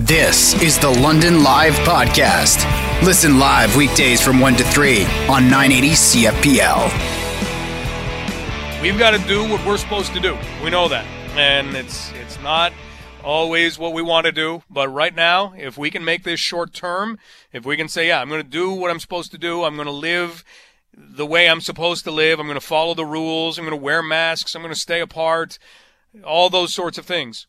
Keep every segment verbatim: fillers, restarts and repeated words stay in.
This is the London Live Podcast. Listen live weekdays from one to three on nine eighty C F P L. We've got to do what we're supposed to do. We know that. And it's it's not always what we want to do. But right now, if we can make this short term, if we can say, yeah, I'm going to do what I'm supposed to do, I'm going to live the way I'm supposed to live, I'm going to follow the rules, I'm going to wear masks, I'm going to stay apart, all those sorts of things,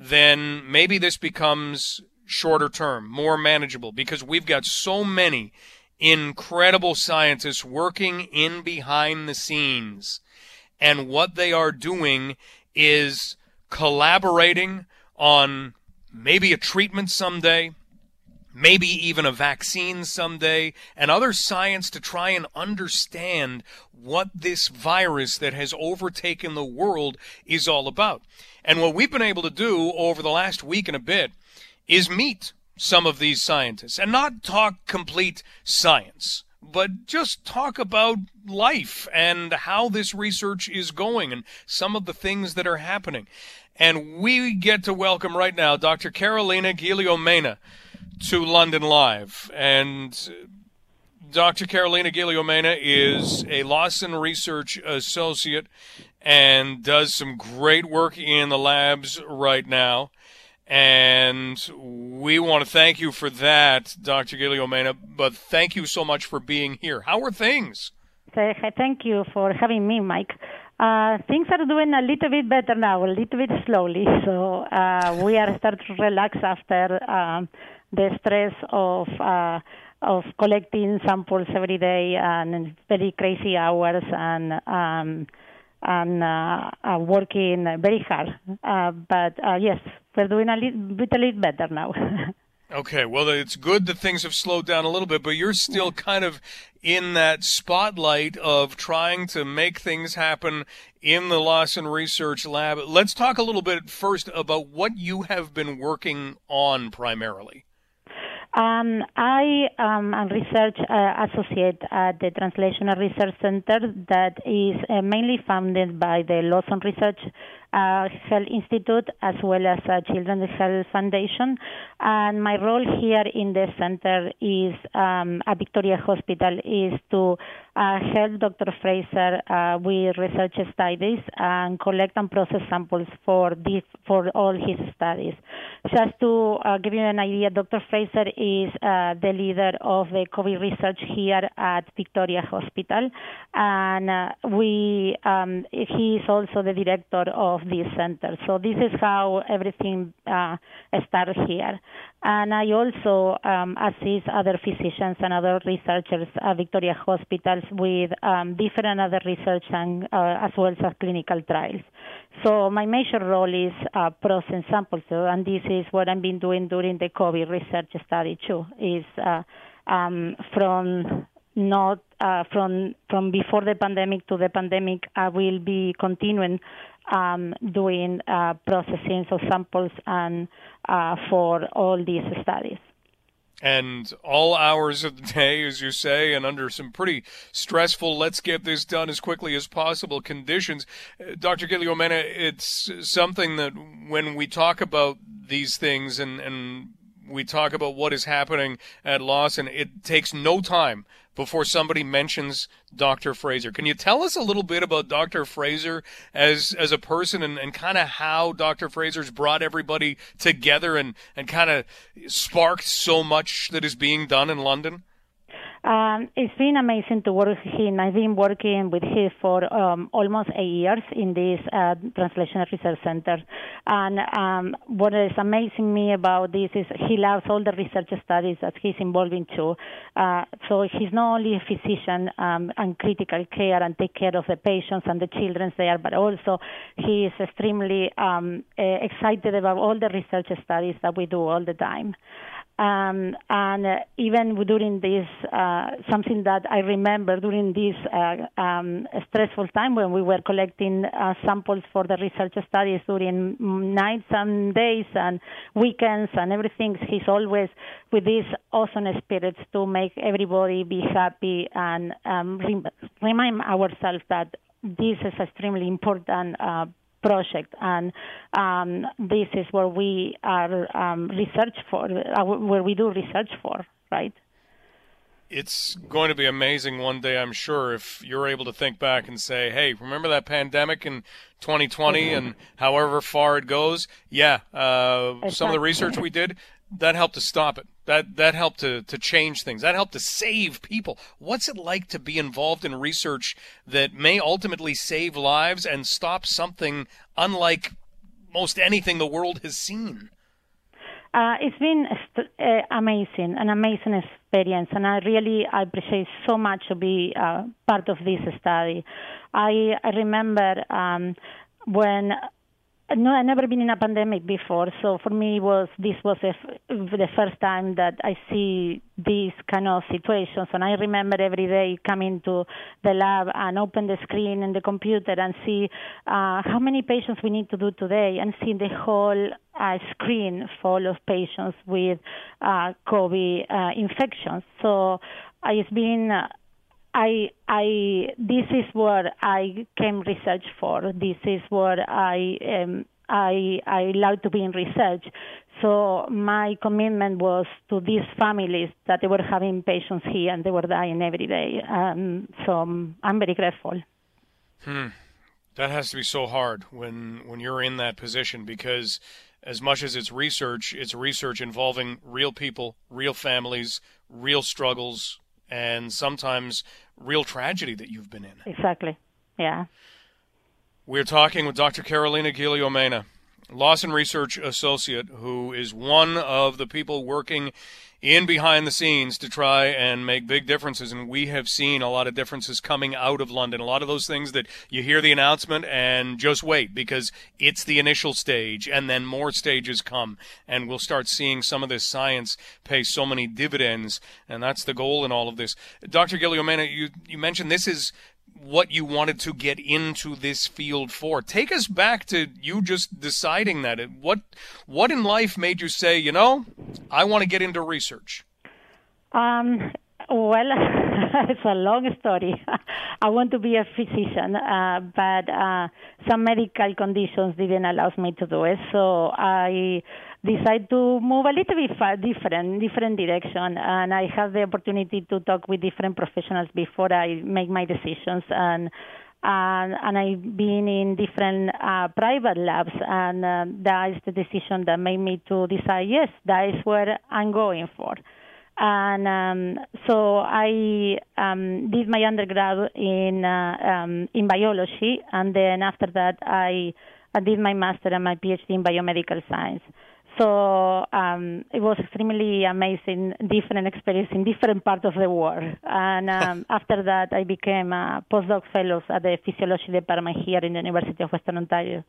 then maybe this becomes shorter term, more manageable, because we've got so many incredible scientists working in behind the scenes, and what they are doing is collaborating on maybe a treatment someday, maybe even a vaccine someday, and other science to try and understand what this virus that has overtaken the world is all about. And what we've been able to do over the last week and a bit is meet some of these scientists and not talk complete science, but just talk about life and how this research is going and some of the things that are happening. And we get to welcome right now Doctor Carolina Gilio-Meana to London Live. And Doctor Carolina Gilio-Meana is a Lawson Research Associate and does some great work in the labs right now. And we want to thank you for that, Doctor Gilio-Meana, but thank you so much for being here. How are things? Thank you for having me, Mike. Uh, things are doing a little bit better now, a little bit slowly. So uh, we are starting to relax after um, the stress of uh, of collecting samples every day and very crazy hours and um, and uh, uh, working very hard. Uh, but uh, yes, we're doing a little bit, a little better now. Okay, well, it's good that things have slowed down a little bit, but you're still kind of in that spotlight of trying to make things happen in the Lawson Research Lab. Let's talk a little bit first about what you have been working on primarily. Um, I am a research uh, associate at the Translational Research Center that is uh, mainly funded by the Lawson Research uh, Health Institute as well as uh, Children's Health Foundation. And my role here in the center is um, at Victoria Hospital is to uh, help Doctor Fraser uh, with research studies and collect and process samples for, this, for all his studies. Just to uh, give you an idea, Doctor Fraser is uh, the leader of the COVID research here at Victoria Hospital, and uh, we um, he is also the director of this center. So this is how everything uh, started here. And I also um, assist other physicians and other researchers at Victoria Hospitals with um, different other research and uh, as well as clinical trials. So my major role is uh, processing samples, and this is what I've been doing during the COVID research study too. Is uh, um, from not uh, from from before the pandemic to the pandemic, I will be continuing um, doing uh, processing of samples and uh, for all these studies. And all hours of the day, as you say, and under some pretty stressful, let's get this done as quickly as possible conditions. Doctor Gilio-Meana, it's something that when we talk about these things and, and we talk about what is happening at Lawson, it takes no time before somebody mentions Doctor Fraser. Can you tell us a little bit about Doctor Fraser as as a person and, and kind of how Doctor Fraser's brought everybody together and, and kind of sparked so much that is being done in London? Um, it's been amazing to work with him. I've been working with him for um, almost eight years in this uh, Translational Research Center. And um, what is amazing me about this is he loves all the research studies that he's involved in too. Uh, so he's not only a physician um, and critical care and take care of the patients and the children there, but also he is extremely um, excited about all the research studies that we do all the time. Um, and uh, even during this, uh, something that I remember during this uh, um, stressful time when we were collecting uh, samples for the research studies during nights and days and weekends and everything, he's always with this awesome spirit to make everybody be happy and um, rem- remind ourselves that this is extremely important uh, project, and um, this is where we are um, research for, uh, where we do research for, right? It's going to be amazing one day, I'm sure, if you're able to think back and say, hey, remember that pandemic in twenty twenty mm-hmm. and however far it goes? Yeah, uh, exactly. Some of the research we did, that helped to stop it. That that helped to, to change things. That helped to save people. What's it like to be involved in research that may ultimately save lives and stop something unlike most anything the world has seen? Uh, it's been uh, amazing, an amazing experience, and I really I appreciate so much to be uh, part of this study. I, I remember um, when... No, I've never been in a pandemic before, so for me was this was a, the first time that I see these kind of situations, and I remember every day coming to the lab and open the screen and the computer and see uh, how many patients we need to do today, and see the whole uh, screen full of patients with uh, COVID uh, infections. So it's been... Uh, I, I, this is what I came research for. This is what I, um, I, I love to be in research. So my commitment was to these families that they were having patients here and they were dying every day. Um, so I'm very grateful. Hmm. That has to be so hard when, when you're in that position, because as much as it's research, it's research involving real people, real families, real struggles, and sometimes real tragedy that you've been in. Exactly, yeah. We're talking with Doctor Carolina Gilio-Meana, Lawson Research Associate, who is one of the people working in behind the scenes to try and make big differences. And we have seen a lot of differences coming out of London, a lot of those things that you hear the announcement and just wait, because it's the initial stage and then more stages come, and we'll start seeing some of this science pay so many dividends, and that's the goal in all of this. Doctor Gilio-Meana, you, you mentioned this is what you wanted to get into this field for. Take us back to you just deciding that. What what in life made you say, you know, I want to get into research? Um, well, it's a long story. I want to be a physician, uh, but uh, some medical conditions didn't allow me to do it, so I decided to move a little bit far, different, different direction, and I had the opportunity to talk with different professionals before I make my decisions, and and, and I've been in different uh, private labs, and uh, that is the decision that made me to decide, yes, that is where I'm going for. And um, so I um, did my undergrad in uh, um, in biology, and then after that I, I did my master and my PhD in biomedical science. So um, it was extremely amazing, different experience in different parts of the world. And um, after that, I became a postdoc fellow at the physiology department here in the University of Western Ontario.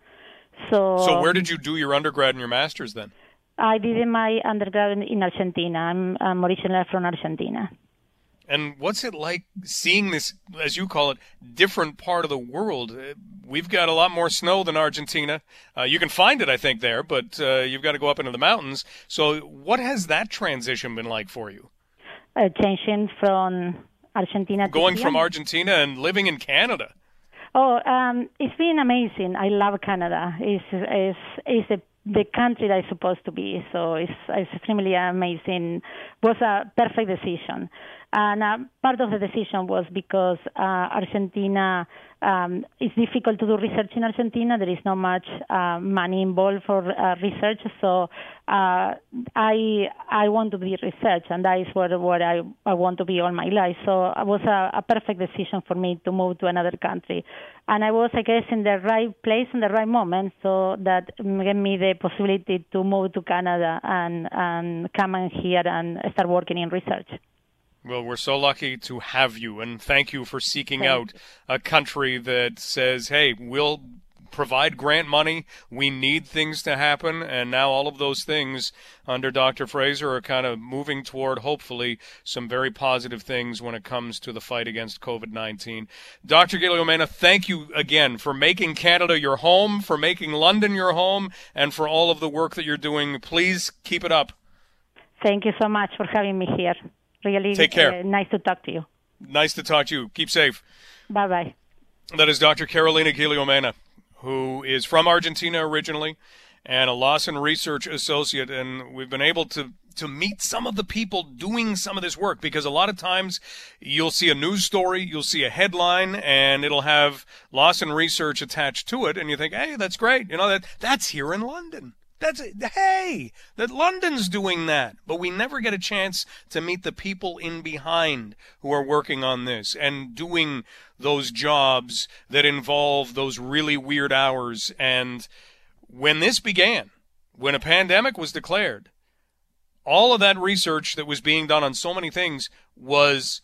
So, so where did you do your undergrad and your master's then? I did my undergrad in Argentina. I'm, I'm originally from Argentina. And what's it like seeing this, as you call it, different part of the world? We've got a lot more snow than Argentina. Uh, you can find it, I think, there, but uh, you've got to go up into the mountains. So what has that transition been like for you? Uh, changing from Argentina to Going India? From Argentina and living in Canada. Oh, um, it's been amazing. I love Canada. It's, it's, it's a the country that it's supposed to be. So it's, it's extremely amazing. It was a perfect decision. And uh, part of the decision was because uh, Argentina, um, it's difficult to do research in Argentina. There is not much uh, money involved for uh, research. So uh, I I want to be research, and that is what, what I, I want to be all my life. So it was a, a perfect decision for me to move to another country. And I was, I guess, in the right place in the right moment, so that gave me the possibility to move to Canada and, and come in here and start working in research. Well, we're so lucky to have you, and thank you for seeking out a country that says, hey, we'll provide grant money, we need things to happen, and now all of those things under Doctor Fraser are kind of moving toward, hopefully, some very positive things when it comes to the fight against COVID nineteen. Doctor Gilio-Meana, thank you again for making Canada your home, for making London your home, and for all of the work that you're doing. Please keep it up. Thank you so much for having me here. Really, take care. Uh, nice to talk to you. Nice to talk to you. Keep safe. Bye-bye. That is Doctor Carolina Gilio-Meana, who is from Argentina originally and a Lawson Research associate, and we've been able to to meet some of the people doing some of this work, because a lot of times you'll see a news story, you'll see a headline, and it'll have Lawson Research attached to it, and you think, hey, that's great. You know, that that's here in London. That's hey, that London's doing that. But we never get a chance to meet the people in behind who are working on this and doing those jobs that involve those really weird hours. And when this began, when a pandemic was declared, all of that research that was being done on so many things was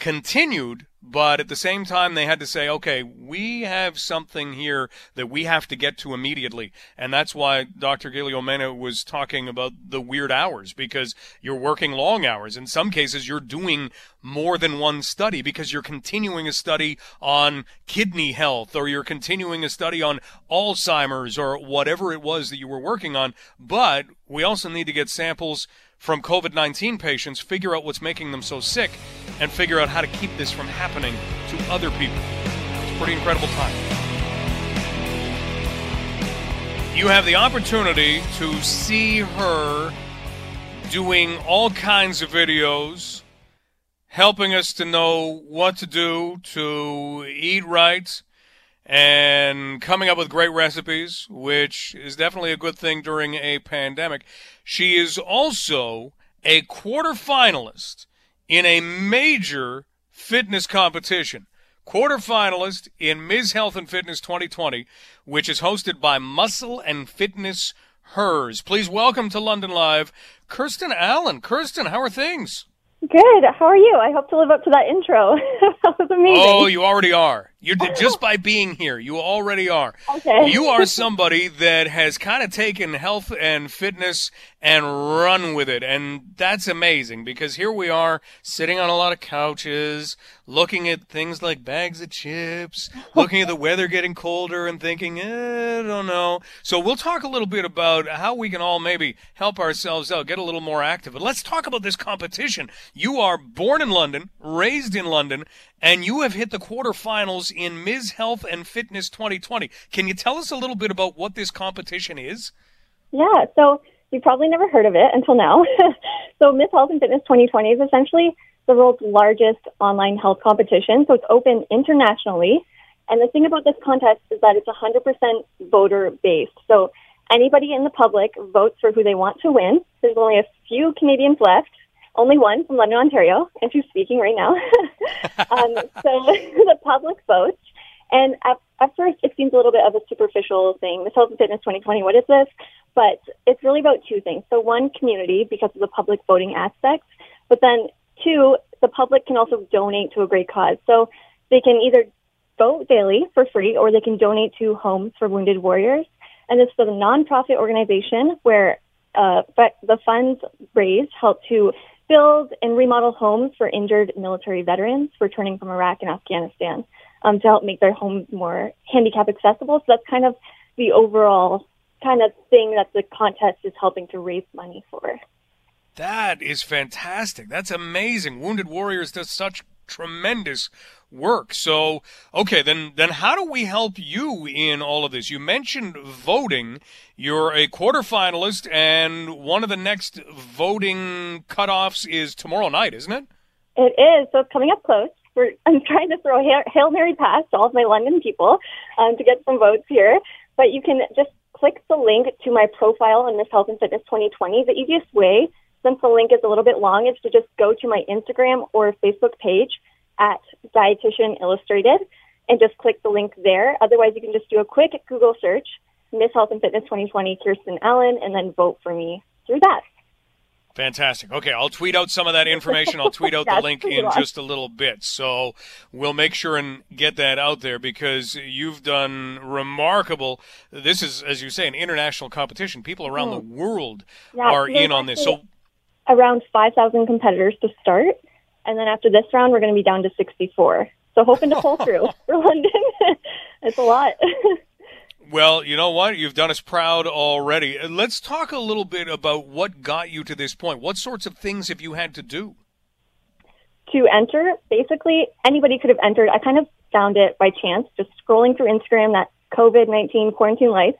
continued, but at the same time they had to say, okay, we have something here that we have to get to immediately. And that's why Doctor Gilio-Meana was talking about the weird hours, because you're working long hours. In some cases, you're doing more than one study because you're continuing a study on kidney health, or you're continuing a study on Alzheimer's, or whatever it was that you were working on. But we also need to get samples from COVID nineteen patients, figure out what's making them so sick, and figure out how to keep this from happening to other people. It's a pretty incredible time. You have the opportunity to see her doing all kinds of videos, helping us to know what to do to eat right, and coming up with great recipes, which is definitely a good thing during a pandemic. She is also a quarterfinalist in a major fitness competition, quarterfinalist in Miz Health and Fitness twenty twenty, which is hosted by Muscle and Fitness Hers. Please welcome to London Live, Kirsten Allen. Kirsten, how are things? Good. How are you? I hope to live up to that intro. That was amazing. Oh, you already are. You did, just by being here. You already are. Okay. You are somebody that has kind of taken health and fitness and run with it, and that's amazing, because here we are sitting on a lot of couches, looking at things like bags of chips, looking at the weather getting colder and thinking, eh, I don't know. So we'll talk a little bit about how we can all maybe help ourselves out, get a little more active. But let's talk about this competition. You are born in London, raised in London, and you have hit the quarterfinals in Miz Health and Fitness twenty twenty. Can you tell us a little bit about what this competition is? Yeah, so you probably never heard of it until now. So Miz Health and Fitness twenty twenty is essentially the world's largest online health competition. So it's open internationally. And the thing about this contest is that it's one hundred percent voter-based. So anybody in the public votes for who they want to win. There's only a few Canadians left. Only one from London, Ontario, and she's speaking right now. um, so the public votes. And at, at first, it seems a little bit of a superficial thing. Miz Health and Fitness twenty twenty, what is this? But it's really about two things. So one, community, because of the public voting aspect. But then two, the public can also donate to a great cause. So they can either vote daily for free, or they can donate to Homes for Wounded Warriors. And it's the nonprofit organization where uh, but the funds raised help to build and remodel homes for injured military veterans returning from Iraq and Afghanistan um, to help make their homes more handicap accessible. So that's kind of the overall kind of thing that the contest is helping to raise money for. That is fantastic. That's amazing. Wounded Warriors does such tremendous work. So, okay, then then how do we help you in all of this? You mentioned voting. You're a quarterfinalist, and one of the next voting cutoffs is tomorrow night, isn't it? It is. So it's coming up close. We're, I'm trying to throw a Hail Mary pass to all of my London people um, to get some votes here. But you can just click the link to my profile on Miz Health and Fitness twenty twenty. The easiest way, since the link is a little bit long, is to just go to my Instagram or Facebook page at Dietitian Illustrated and just click the link there. Otherwise, you can just do a quick Google search, Miz Health and Fitness twenty twenty, Kirsten Allen, and then vote for me through that. Fantastic. Okay, I'll tweet out some of that information. I'll tweet out the link in just a little bit. So we'll make sure and get that out there, because you've done remarkable. This is, as you say, an international competition. People around mm. the world yeah, are in on this. So around five thousand competitors to start. And then after this round, we're going to be down to sixty-four. So hoping to pull through for London. It's a lot. Well, you know what? You've done us proud already. Let's talk a little bit about what got you to this point. What sorts of things have you had to do to enter? Basically, anybody could have entered. I kind of found it by chance, just scrolling through Instagram that COVID nineteen quarantine life,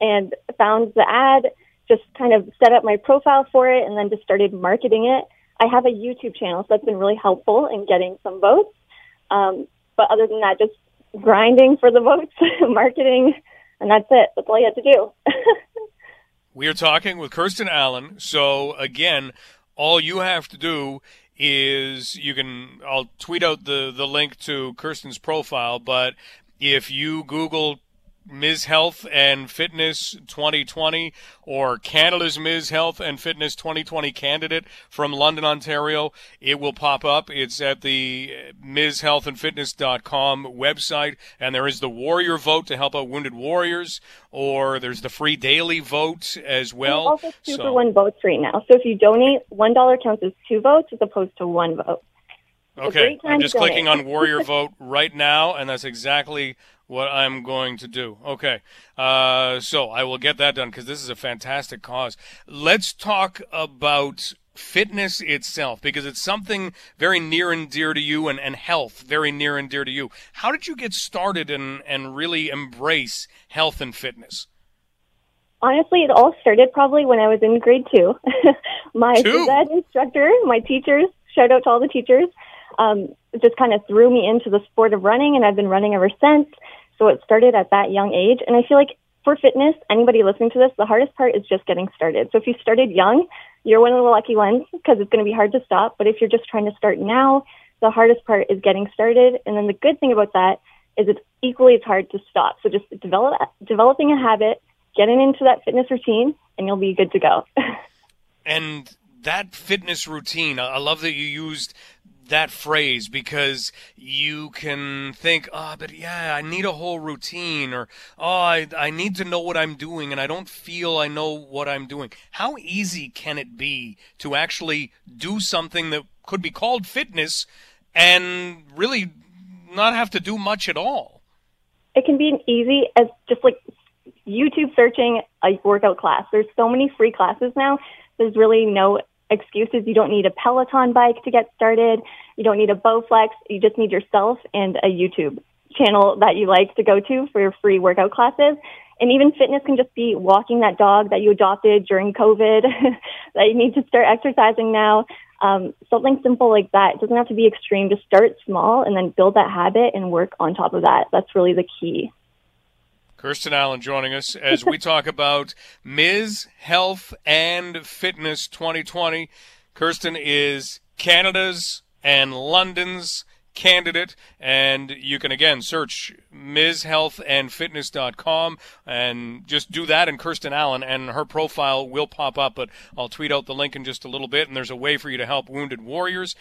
and found the ad, just kind of set up my profile for it, and then just started marketing it. I have a YouTube channel, so that's been really helpful in getting some votes. Um, but other than that, just grinding for the votes, marketing, and that's it. That's all you have to do. We are talking with Kirsten Allen. So, again, all you have to do is you can – I'll tweet out the, the link to Kirsten's profile, but if you Google – Miz Health and Fitness twenty twenty or Canada's Miz Health and Fitness twenty twenty candidate from London, Ontario, it will pop up. It's at the Ms Health and Fitness dot com website, and there is the Warrior Vote to help out Wounded Warriors, or there's the free daily vote as well. Also two so, for one votes right now. So if you donate, one dollar counts as two votes as opposed to one vote. Okay, I'm just clicking on Warrior Vote right now, and that's exactly what I'm going to do. Okay, uh, so I will get that done because this is a fantastic cause. Let's talk about fitness itself, because it's something very near and dear to you, and, and health very near and dear to you. How did you get started and, and really embrace health and fitness? Honestly, it all started probably when I was in grade two. My two? phys ed instructor, my teachers, shout out to all the teachers, um, just kind of threw me into the sport of running, and I've been running ever since. So it started at that young age. And I feel like for fitness, anybody listening to this, the hardest part is just getting started. So if you started young, you're one of the lucky ones because it's going to be hard to stop. But if you're just trying to start now, the hardest part is getting started. And then the good thing about that is it's equally as hard to stop. So just develop, developing a habit, getting into that fitness routine, and you'll be good to go. And that fitness routine, I love that you used that phrase, because you can think, oh, but yeah, I need a whole routine, or, oh, I, I need to know what I'm doing, and I don't feel I know what I'm doing. How easy can it be to actually do something that could be called fitness and really not have to do much at all? It can be easy as just like YouTube searching a workout class. There's so many free classes now. There's really no excuses. You don't need a Peloton bike to get started. You don't need a Bowflex. You just need yourself and a YouTube channel that you like to go to for your free workout classes. And even fitness can just be walking that dog that you adopted during COVID that you need to start exercising now. Um, something simple like that. It doesn't have to be extreme. Just start small and then build that habit and work on top of that. That's really the key. Kirsten Allen joining us as we talk about Miz Health and Fitness twenty twenty. Kirsten is Canada's and London's candidate, and you can, again, search Ms Health and Fitness dot com and just do that, and Kirsten Allen and her profile will pop up, but I'll tweet out the link in just a little bit, and there's a way for you to help Wounded Warriors.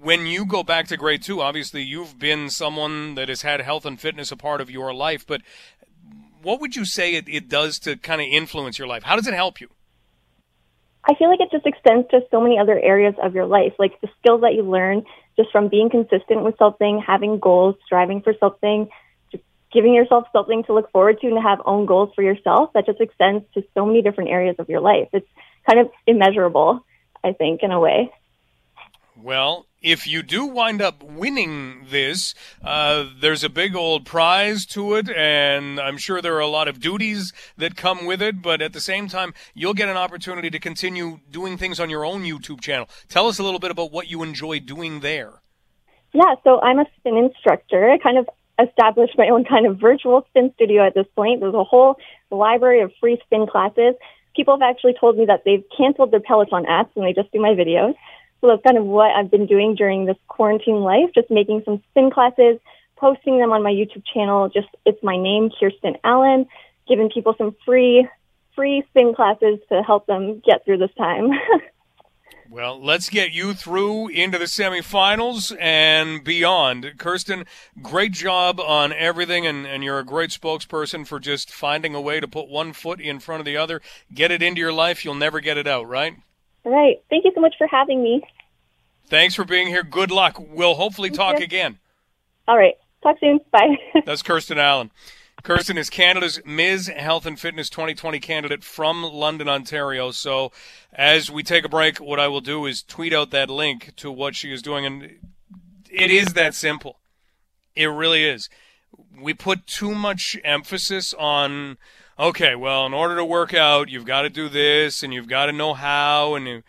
When you go back to grade two, obviously you've been someone that has had health and fitness a part of your life, but what would you say it, it does to kind of influence your life? How does it help you? I feel like it just extends to so many other areas of your life, like the skills that you learn just from being consistent with something, having goals, striving for something, just giving yourself something to look forward to and to have own goals for yourself. That just extends to so many different areas of your life. It's kind of immeasurable, I think, in a way. Well, if you do wind up winning this, uh, there's a big old prize to it, and I'm sure there are a lot of duties that come with it, but at the same time, you'll get an opportunity to continue doing things on your own YouTube channel. Tell us a little bit about what you enjoy doing there. Yeah, so I'm a spin instructor. I kind of established my own kind of virtual spin studio at this point. There's a whole library of free spin classes. People have actually told me that they've canceled their Peloton apps and they just do my videos. So that's kind of what I've been doing during this quarantine life, just making some spin classes, posting them on my YouTube channel. Just, it's my name, Kirsten Allen, giving people some free, free spin classes to help them get through this time. Well, let's get you through into the semifinals and beyond. Kirsten, great job on everything, and, and you're a great spokesperson for just finding a way to put one foot in front of the other. Get it into your life. You'll never get it out, right? All right. Thank you so much for having me. Thanks for being here. Good luck. We'll hopefully Thank talk you. again. All right. Talk soon. Bye. That's Kirsten Allen. Kirsten is Canada's Miz Health and Fitness twenty twenty candidate from London, Ontario. So as we take a break, what I will do is tweet out that link to what she is doing. And it is that simple. It really is. we put too much emphasis on, okay, well, in order to work out, you've got to do this and you've got to know how. And you,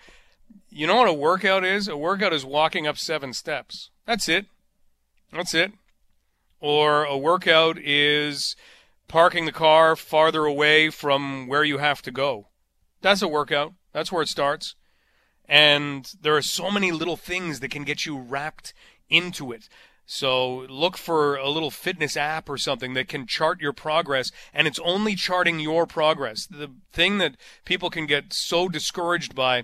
you know what a workout is? A workout is walking up seven steps. That's it. That's it. Or a workout is parking the car farther away from where you have to go. That's a workout. That's where it starts. And there are so many little things that can get you wrapped into it. So look for a little fitness app or something that can chart your progress, and it's only charting your progress. The thing that people can get so discouraged by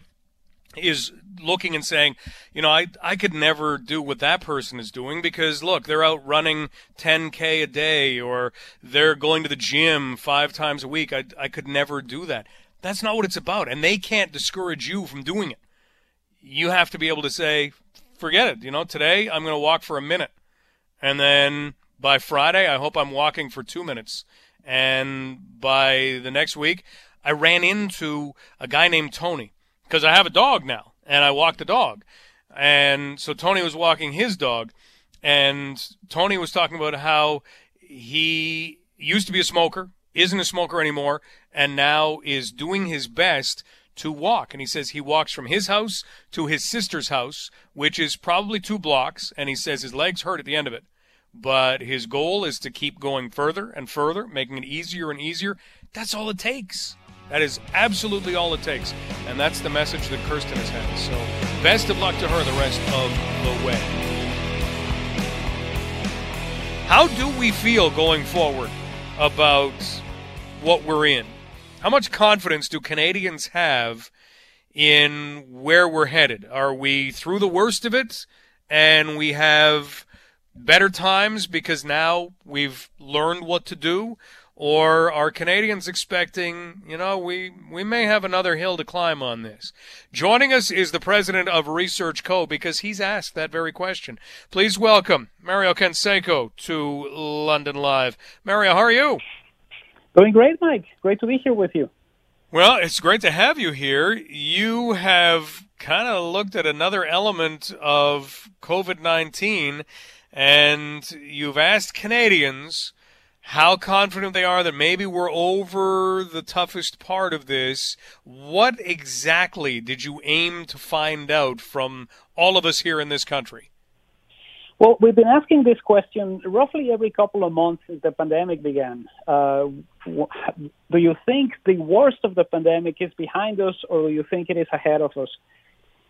is looking and saying, you know, I, I could never do what that person is doing because, look, they're out running ten K a day or they're going to the gym five times a week. I, I could never do that. That's not what it's about, and they can't discourage you from doing it. You have to be able to say, forget it. You know, today I'm going to walk for a minute, and then by Friday I hope I'm walking for two minutes, and by the next week I ran into a guy named Tony because I have a dog now, and I walk the dog, and so Tony was walking his dog, and Tony was talking about how he used to be a smoker, isn't a smoker anymore, and now is doing his best to walk. And he says he walks from his house to his sister's house, which is probably two blocks, and he says his legs hurt at the end of it. But his goal is to keep going further and further, making it easier and easier. That's all it takes. That is absolutely all it takes. And that's the message that Kirsten has had. So best of luck to her the rest of the way. How do we feel going forward about what we're in? How much confidence do Canadians have in where we're headed? Are we through the worst of it and we have better times because now we've learned what to do? Or are Canadians expecting, you know, we, we may have another hill to climb on this? Joining us is the president of Research Co. because he's asked that very question. Please welcome Mario Canseco to London Live. Mario, how are you? Doing great, Mike. Great to be here with you. Well, it's great to have you here. You have kind of looked at another element of COVID nineteen, and you've asked Canadians how confident they are that maybe we're over the toughest part of this. What exactly did you aim to find out from all of us here in this country? Well, we've been asking this question roughly every couple of months since the pandemic began. Uh, do you think the worst of the pandemic is behind us, or do you think it is ahead of us?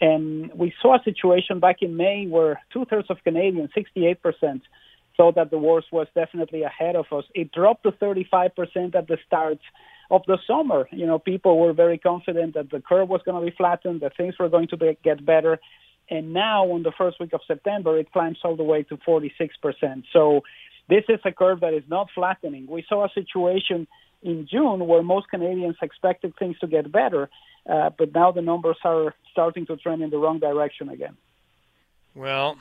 And we saw a situation back in May where two-thirds of Canadians, sixty-eight percent, thought that the worst was definitely ahead of us. It dropped to thirty-five percent at the start of the summer. You know, people were very confident that the curve was going to be flattened, that things were going to be, get better. And now, on the first week of September, it climbs all the way to forty-six percent. So this is a curve that is not flattening. We saw a situation in June where most Canadians expected things to get better, uh, but now the numbers are starting to trend in the wrong direction again. Well,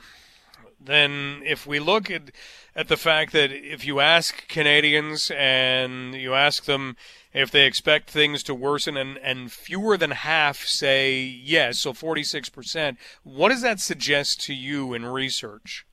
then if we look at, at the fact that if you ask Canadians and you ask them if they expect things to worsen, and, and fewer than half say yes, so forty-six percent, what does that suggest to you in research?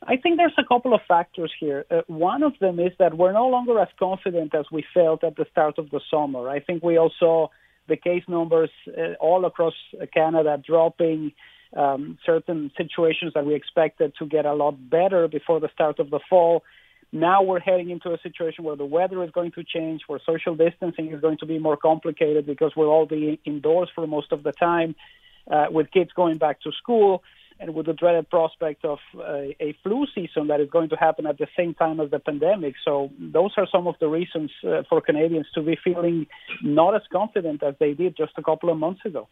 I think there's a couple of factors here. Uh, one of them is that we're no longer as confident as we felt at the start of the summer. I think we all saw the case numbers uh, all across Canada dropping, um, certain situations that we expected to get a lot better before the start of the fall. Now we're heading into a situation where the weather is going to change, where social distancing is going to be more complicated because we'll all be indoors for most of the time, uh, with kids going back to school and with the dreaded prospect of uh, a flu season that is going to happen at the same time as the pandemic. So those are some of the reasons uh, for Canadians to be feeling not as confident as they did just a couple of months ago.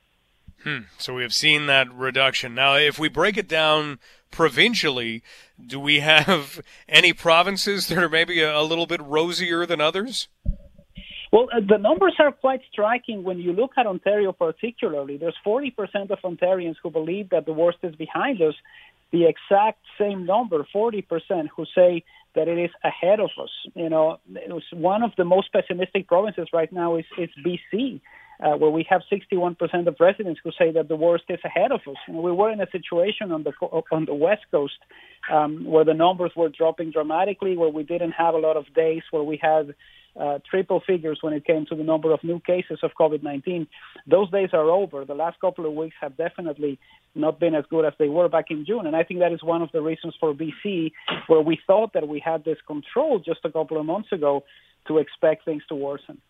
Hmm. So we have seen that reduction. Now, if we break it down provincially, do we have any provinces that are maybe a little bit rosier than others? Well, uh, the numbers are quite striking when you look at Ontario particularly. There's forty percent of Ontarians who believe that the worst is behind us. The exact same number, forty percent, who say that it is ahead of us. You know, it was one of the most pessimistic provinces right now is, is B C, uh, where we have sixty-one percent of residents who say that the worst is ahead of us. And we were in a situation on the on the West Coast um, where the numbers were dropping dramatically, where we didn't have a lot of days where we had uh, triple figures when it came to the number of new cases of COVID nineteen. Those days are over. The last couple of weeks have definitely not been as good as they were back in June. And I think that is one of the reasons for B C, where we thought that we had this control just a couple of months ago, to expect things to worsen.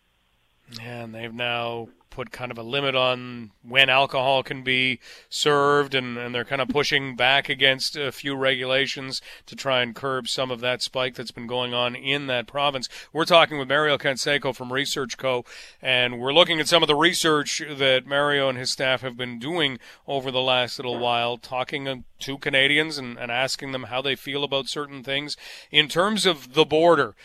And they've now put kind of a limit on when alcohol can be served, and, and they're kind of pushing back against a few regulations to try and curb some of that spike that's been going on in that province. We're talking with Mario Canseco from Research Co., and we're looking at some of the research that Mario and his staff have been doing over the last little while, talking to Canadians and, and asking them how they feel about certain things. In terms of the border,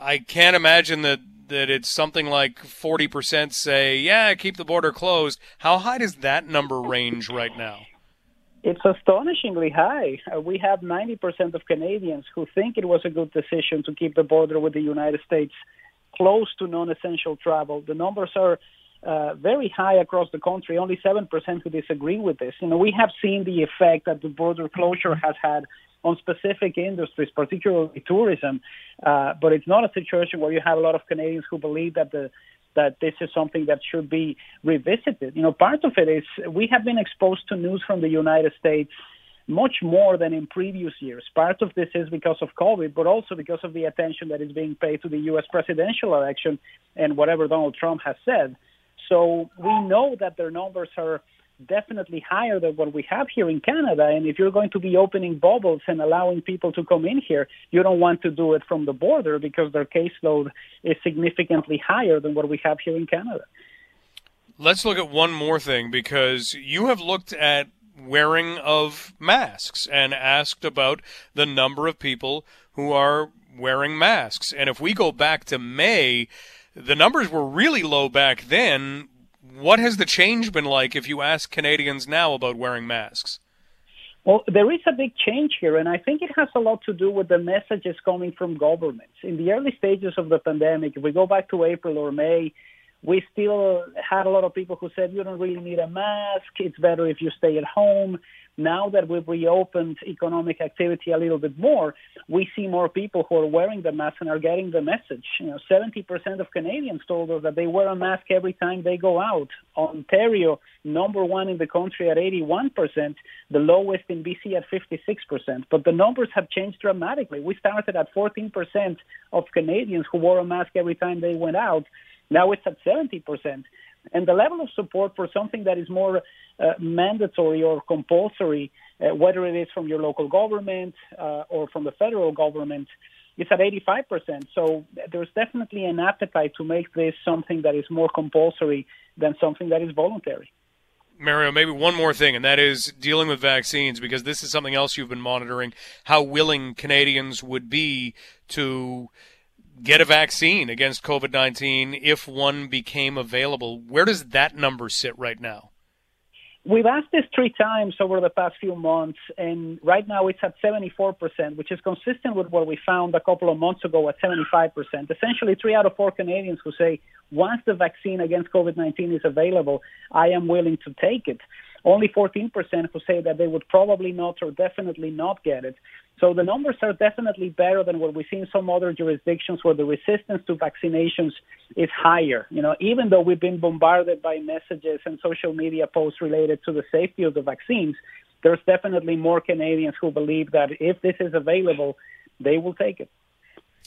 I can't imagine that, that it's something like forty percent say, yeah, keep the border closed. How high does that number range right now? It's astonishingly high. Uh, we have ninety percent of Canadians who think it was a good decision to keep the border with the United States closed to non-essential travel. The numbers are uh, very high across the country, only seven percent who disagree with this. You know, we have seen the effect that the border closure has had on specific industries, particularly tourism. Uh, but it's not a situation where you have a lot of Canadians who believe that the that this is something that should be revisited. You know, part of it is we have been exposed to news from the United States much more than in previous years. Part of this is because of COVID, but also because of the attention that is being paid to the U S presidential election and whatever Donald Trump has said. So we know that their numbers are definitely higher than what we have here in Canada. And if you're going to be opening bubbles and allowing people to come in here, you don't want to do it from the border because their caseload is significantly higher than what we have here in Canada. Let's look at one more thing, because you have looked at wearing of masks and asked about the number of people who are wearing masks. And if we go back to May, the numbers were really low back then. What has the change been like if you ask Canadians now about wearing masks? Well, there is a big change here, and I think it has a lot to do with the messages coming from governments. In the early stages of the pandemic, if we go back to April or May, we still had a lot of people who said, you don't really need a mask. It's better if you stay at home. Now that we've reopened economic activity a little bit more, we see more people who are wearing the mask and are getting the message. You know, seventy percent of Canadians told us that they wear a mask every time they go out. Ontario, number one in the country at eighty-one percent, the lowest in B C at fifty-six percent. But the numbers have changed dramatically. We started at fourteen percent of Canadians who wore a mask every time they went out. Now it's at seventy percent. And the level of support for something that is more uh, mandatory or compulsory, uh, whether it is from your local government uh, or from the federal government, is at eighty-five percent. So there's definitely an appetite to make this something that is more compulsory than something that is voluntary. Mario, maybe one more thing, and that is dealing with vaccines, because this is something else you've been monitoring, how willing Canadians would be to get a vaccine against COVID nineteen if one became available. Where does that number sit right now? We've asked this three times over the past few months, and right now it's at seventy-four percent, which is consistent with what we found a couple of months ago at seventy-five percent. Essentially, three out of four Canadians who say, once the vaccine against COVID nineteen is available, I am willing to take it. Only fourteen percent who say that they would probably not or definitely not get it. So the numbers are definitely better than what we see in some other jurisdictions where the resistance to vaccinations is higher. You know, even though we've been bombarded by messages and social media posts related to the safety of the vaccines, there's definitely more Canadians who believe that if this is available, they will take it.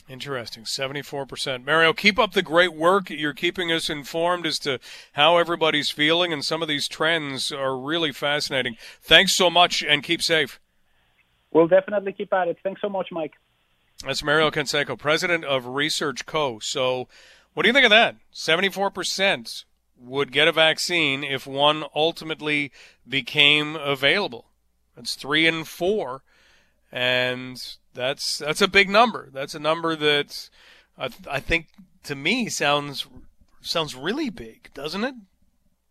Interesting. seventy-four percent. Mario, keep up the great work. You're keeping us informed as to how everybody's feeling, and some of these trends are really fascinating. Thanks so much, and keep safe. We'll definitely keep at it. Thanks so much, Mike. That's Mario Canseco, president of Research Co. So what do you think of that? seventy-four percent would get a vaccine if one ultimately became available. That's three in four. And That's that's a big number. That's a number that I, th- I think, to me, sounds sounds really big, doesn't it?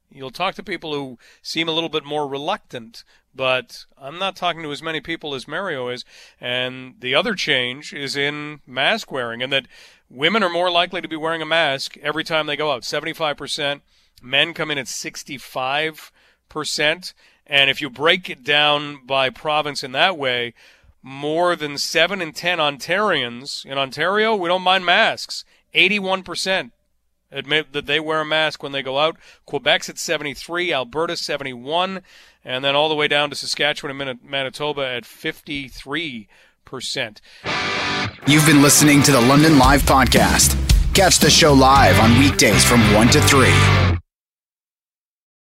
You'll talk to people who seem a little bit more reluctant, but I'm not talking to as many people as Mario is. And the other change is in mask wearing, and that women are more likely to be wearing a mask every time they go out, seventy-five percent. Men come in at sixty-five percent. And if you break it down by province in that way, more than seven in ten Ontarians in Ontario, we don't mind masks. eighty-one percent admit that they wear a mask when they go out. Quebec's at seventy-three, Alberta seventy-one, and then all the way down to Saskatchewan and Manitoba at fifty-three percent. You've been listening to the London Live Podcast. Catch the show live on weekdays from one to three.